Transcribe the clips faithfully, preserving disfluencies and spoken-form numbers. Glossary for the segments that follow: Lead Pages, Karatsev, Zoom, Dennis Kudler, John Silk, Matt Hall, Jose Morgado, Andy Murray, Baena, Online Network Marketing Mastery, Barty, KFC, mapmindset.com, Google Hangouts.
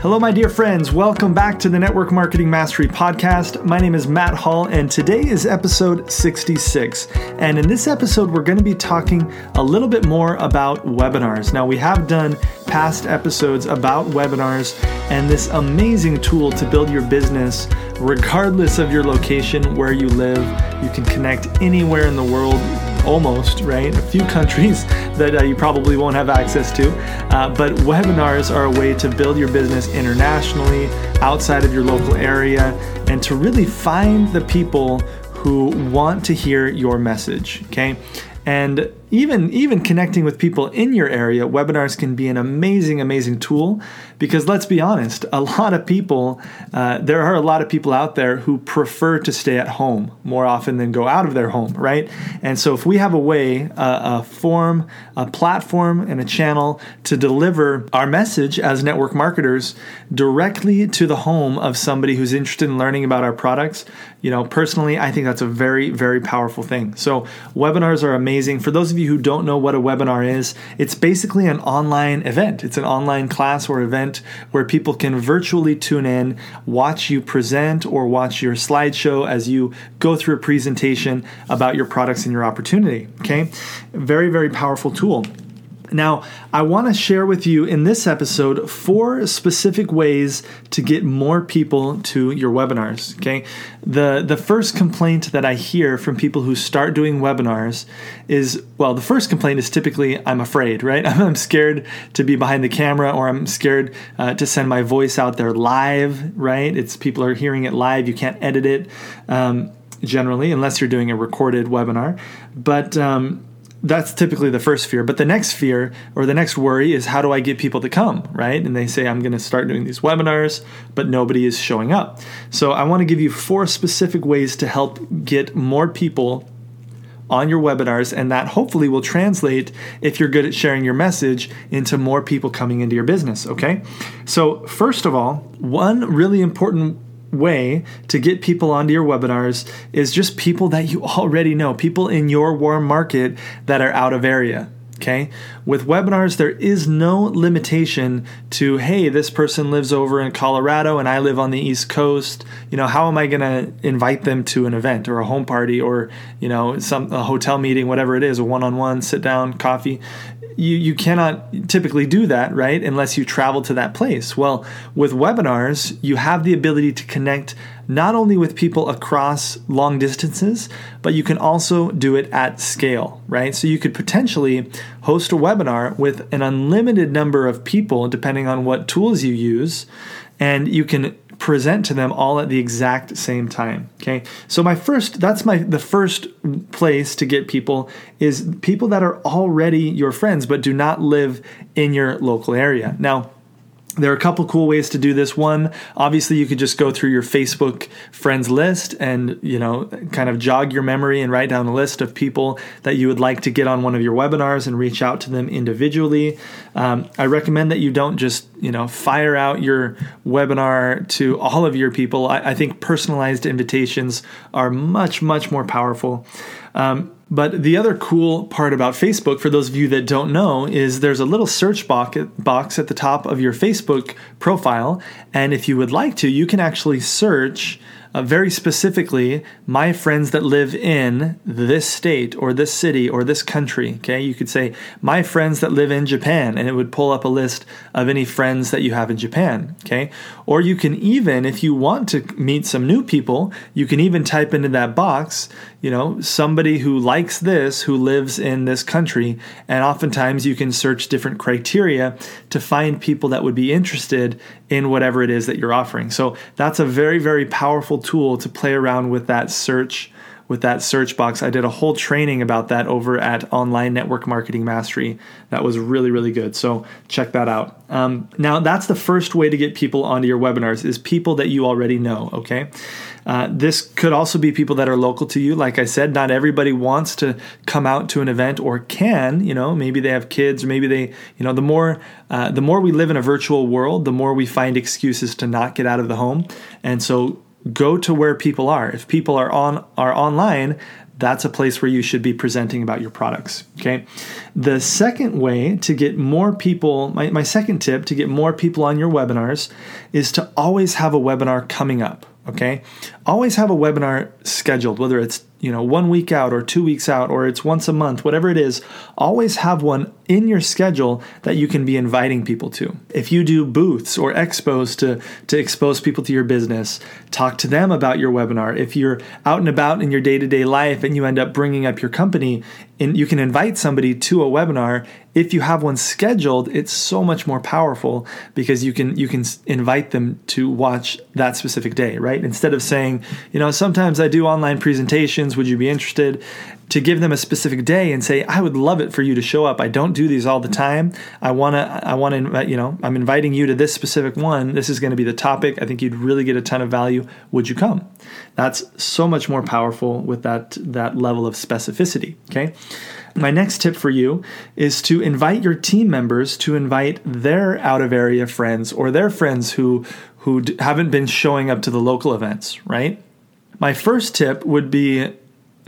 Hello, my dear friends. Welcome back to the Network Marketing Mastery Podcast. My name is Matt Hall, and today is episode sixty-six. And in this episode, we're going to be talking a little bit more about webinars. Now, we have done past episodes about webinars and this amazing tool to build your business regardless of your location, where you live. You can connect anywhere in the world. Almost, right? A few countries that uh, you probably won't have access to. Uh, but webinars are a way to build your business internationally, outside of your local area, and to really find the people who want to hear your message, okay? And even, even connecting with people in your area, webinars can be an amazing, amazing tool because let's be honest, a lot of people, uh, there are a lot of people out there who prefer to stay at home more often than go out of their home, right? And so if we have a way, uh, a form, a platform, and a channel to deliver our message as network marketers directly to the home of somebody who's interested in learning about our products, you know, personally, I think that's a very, very powerful thing. So webinars are amazing. For those of you who don't know what a webinar is, it's basically an online event. It's an online class or event where people can virtually tune in, watch you present or watch your slideshow as you go through a presentation about your products and your opportunity. Okay? Very, very powerful tool. Now, I want to share with you in this episode four specific ways to get more people to your webinars, okay? The the first complaint that I hear from people who start doing webinars is, well, the first complaint is typically, I'm afraid, right? I'm scared to be behind the camera or I'm scared uh, to send my voice out there live, right? It's people are hearing it live. You can't edit it um, generally unless you're doing a recorded webinar. But um that's typically the first fear. But the next fear or the next worry is how do I get people to come, right? And they say, I'm going to start doing these webinars, but nobody is showing up. So I want to give you four specific ways to help get more people on your webinars, and that hopefully will translate, if you're good at sharing your message, into more people coming into your business, okay? So first of all, one really important way to get people onto your webinars is just people that you already know, people in your warm market that are out of area. Okay. With webinars, there is no limitation to, hey, this person lives over in Colorado and I live on the East Coast. You know, how am I going to invite them to an event or a home party or, you know, some a hotel meeting, whatever it is, a one-on-one sit down coffee. You you cannot typically do that, right? Unless you travel to that place. Well, with webinars, you have the ability to connect not only with people across long distances, but you can also do it at scale, right? So you could potentially host a webinar with an unlimited number of people, depending on what tools you use, and you can present to them all at the exact same time, okay? So my first, that's my, the first place to get people is people that are already your friends, but do not live in your local area. Now, there are a couple cool ways to do this. One, obviously, you could just go through your Facebook friends list and, you know, kind of jog your memory and write down a list of people that you would like to get on one of your webinars and reach out to them individually. Um, I recommend that you don't just, you know, fire out your webinar to all of your people. I, I think personalized invitations are much, much more powerful. Um, But the other cool part about Facebook, for those of you that don't know, is there's a little search box at the top of your Facebook profile. And if you would like to, you can actually search uh, very specifically my friends that live in this state or this city or this country. Okay, you could say my friends that live in Japan, and it would pull up a list of any friends that you have in Japan. Okay, or you can even, if you want to meet some new people, you can even type into that box, you know, somebody who likes this, who lives in this country. And oftentimes you can search different criteria to find people that would be interested in whatever it is that you're offering. So that's a very, very powerful tool to play around with that search, with that search box. I did a whole training about that over at Online Network Marketing Mastery. That was really, really good. So check that out. Um, now, that's the first way to get people onto your webinars is people that you already know, okay? Uh, this could also be people that are local to you. Like I said, not everybody wants to come out to an event or can, you know, maybe they have kids or maybe they, you know, the more uh, the more we live in a virtual world, the more we find excuses to not get out of the home. And so go to where people are. If people are on are online, that's a place where you should be presenting about your products, okay? The second way to get more people, my, my second tip to get more people on your webinars is to always have a webinar coming up, okay? Always have a webinar scheduled, whether it's, you know, one week out or two weeks out or it's once a month, whatever it is, always have one in your schedule that you can be inviting people to. If you do booths or expos to, to expose people to your business, talk to them about your webinar. If you're out and about in your day-to-day life and you end up bringing up your company, and you can invite somebody to a webinar. If you have one scheduled, it's so much more powerful because you can you can invite them to watch that specific day, right? Instead of saying, you know, sometimes I do online presentations, would you be interested? To give them a specific day and say, I would love it for you to show up. I don't do these all the time. I wanna, I wanna invite, you know, I'm inviting you to this specific one. This is gonna be the topic. I think you'd really get a ton of value. Would you come? That's so much more powerful with that, that level of specificity, okay? My next tip for you is to invite your team members to invite their out-of-area friends or their friends who, who d- haven't been showing up to the local events, right? My first tip would be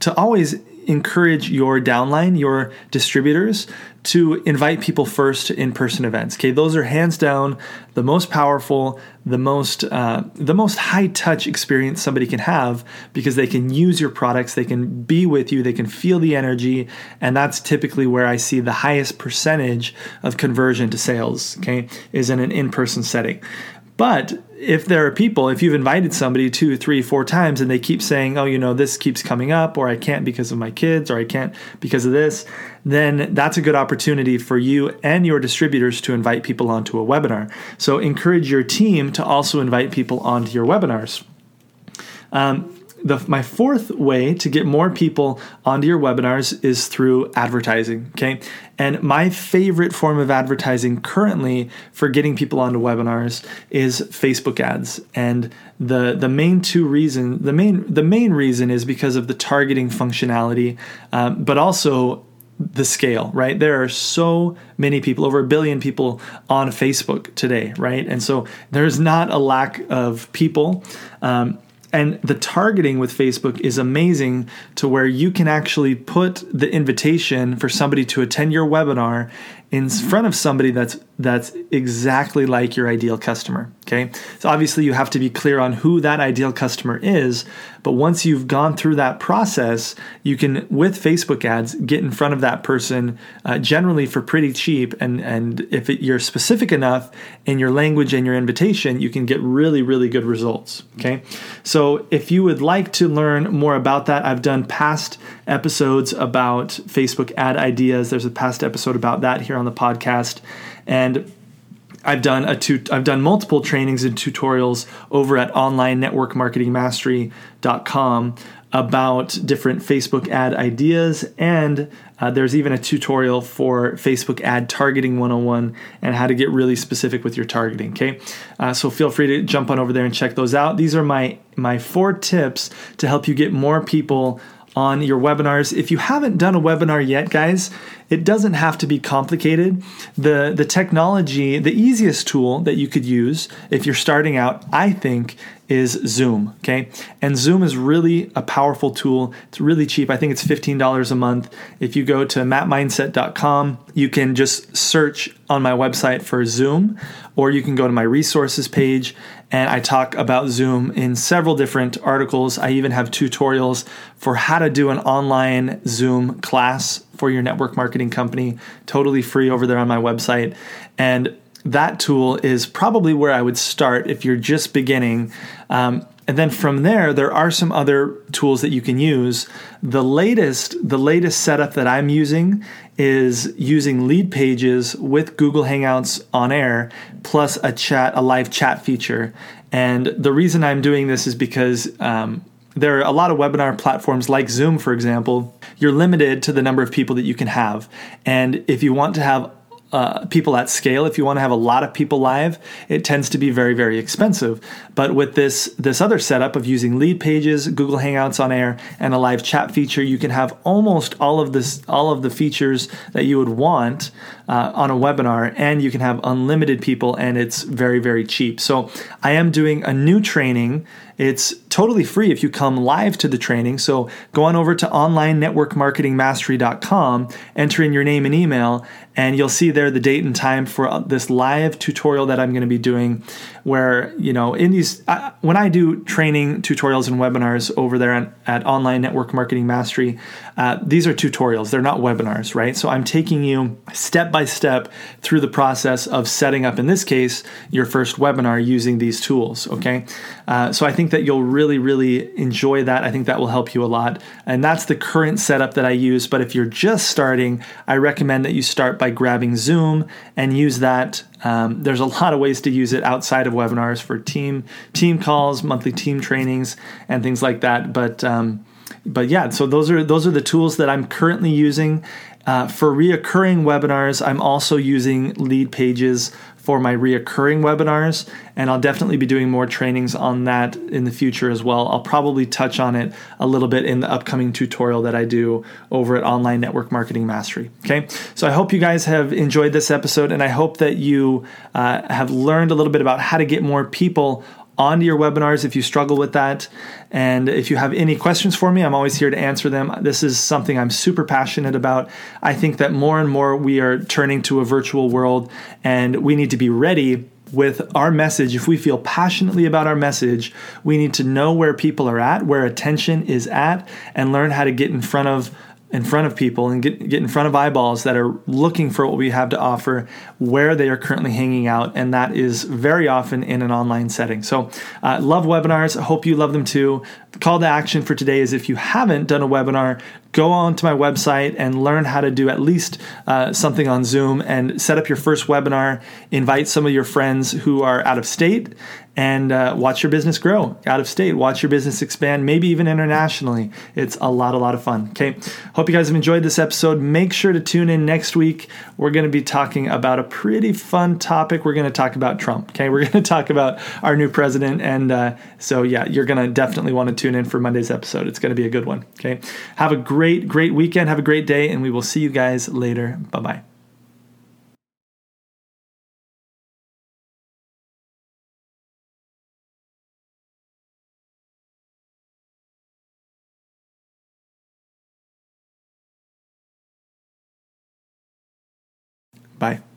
to always encourage your downline, your distributors, to invite people first to in-person events. Okay, those are hands down the most powerful, the most uh, the most high-touch experience somebody can have because they can use your products, they can be with you, they can feel the energy, and that's typically where I see the highest percentage of conversion to sales. Okay, is in an in-person setting. But if there are people, if you've invited somebody two, three, four times and they keep saying, oh, you know, this keeps coming up or I can't because of my kids or I can't because of this, then that's a good opportunity for you and your distributors to invite people onto a webinar. So encourage your team to also invite people onto your webinars. Um, The, my fourth way to get more people onto your webinars is through advertising, okay? And my favorite form of advertising currently for getting people onto webinars is Facebook ads. And the the main two reason, the main the main reason is because of the targeting functionality, um, but also the scale, right? There are so many people, over a billion people on Facebook today, right? And so there's not a lack of people. Um, And the targeting with Facebook is amazing to where you can actually put the invitation for somebody to attend your webinar in front of somebody that's that's exactly like your ideal customer, okay? So obviously you have to be clear on who that ideal customer is, but once you've gone through that process, you can, with Facebook ads, get in front of that person uh, generally for pretty cheap, and, and if it, you're specific enough in your language and your invitation, you can get really, really good results, okay? So if you would like to learn more about that, I've done past episodes about Facebook ad ideas. There's a past episode about that here on the podcast, and I've done a two, I've done multiple trainings and tutorials over at Online Network Marketing Mastery dot com about different Facebook ad ideas, and uh, there's even a tutorial for Facebook ad targeting one oh one and how to get really specific with your targeting, okay? Uh, so feel free to jump on over there and check those out. These are my my four tips to help you get more people on your webinars. If you haven't done a webinar yet, guys, it doesn't have to be complicated. The the technology, the easiest tool that you could use if you're starting out, I think, is Zoom, okay? And Zoom is really a powerful tool. It's really cheap. I think it's fifteen dollars a month. If you go to map mindset dot com, you can just search on my website for Zoom, or you can go to my resources page, and I talk about Zoom in several different articles. I even have tutorials for how to do an online Zoom class for your network marketing company, totally free over there on my website. And that tool is probably where I would start if you're just beginning. Um, and then from there, there are some other tools that you can use. The latest, the latest setup that I'm using is using Lead Pages with Google Hangouts on Air, plus a chat, a live chat feature. And the reason I'm doing this is because um, there are a lot of webinar platforms like Zoom, for example. You're limited to the number of people that you can have. And if you want to have Uh, people at scale, if you want to have a lot of people live, it tends to be very, very expensive. But with this this other setup of using Lead Pages, Google Hangouts on Air, and a live chat feature, you can have almost all of this, all of the features that you would want uh, on a webinar, and you can have unlimited people, and it's very, very cheap. So I am doing a new training. It's totally free if you come live to the training. So go on over to online network marketing mastery dot com, enter in your name and email, and you'll see there the date and time for this live tutorial that I'm going to be doing where, you know, in these, I, when I do training tutorials and webinars over there at, at Online Network Marketing Mastery, uh, these are tutorials. They're not webinars, right? So I'm taking you step by step through the process of setting up, in this case, your first webinar using these tools, okay? Uh, so I think that you'll really, really enjoy that. I think that will help you a lot. And that's the current setup that I use. But if you're just starting, I recommend that you start by grabbing Zoom and use that. Um, there's a lot of ways to use it outside of webinars for team team calls, monthly team trainings, and things like that. But um, but yeah, so those are those are the tools that I'm currently using. Uh, for reoccurring webinars, I'm also using Lead Pages for my reoccurring webinars, and I'll definitely be doing more trainings on that in the future as well. I'll probably touch on it a little bit in the upcoming tutorial that I do over at Online Network Marketing Mastery, okay? So I hope you guys have enjoyed this episode, and I hope that you uh, have learned a little bit about how to get more people onto your webinars if you struggle with that. And if you have any questions for me, I'm always here to answer them. This is something I'm super passionate about. I think that more and more we are turning to a virtual world, and we need to be ready with our message. If we feel passionately about our message, we need to know where people are at, where attention is at, and learn how to get in front of in front of people and get, get in front of eyeballs that are looking for what we have to offer where they are currently hanging out. And that is very often in an online setting. So uh, love webinars. I hope you love them too. The call to action for today is, if you haven't done a webinar, go on to my website and learn how to do at least uh, something on Zoom and set up your first webinar. Invite some of your friends who are out of state and uh, watch your business grow out of state. Watch your business expand, maybe even internationally. It's a lot, a lot of fun. Okay. Hope you guys have enjoyed this episode. Make sure to tune in next week. We're going to be talking about a pretty fun topic. We're going to talk about Trump. Okay. We're going to talk about our new president. And uh, so, yeah, you're going to definitely want to tune in for Monday's episode. It's going to be a good one. Okay. Have a great Great, great weekend. Have a great day, and we will see you guys later. Bye-bye. Bye.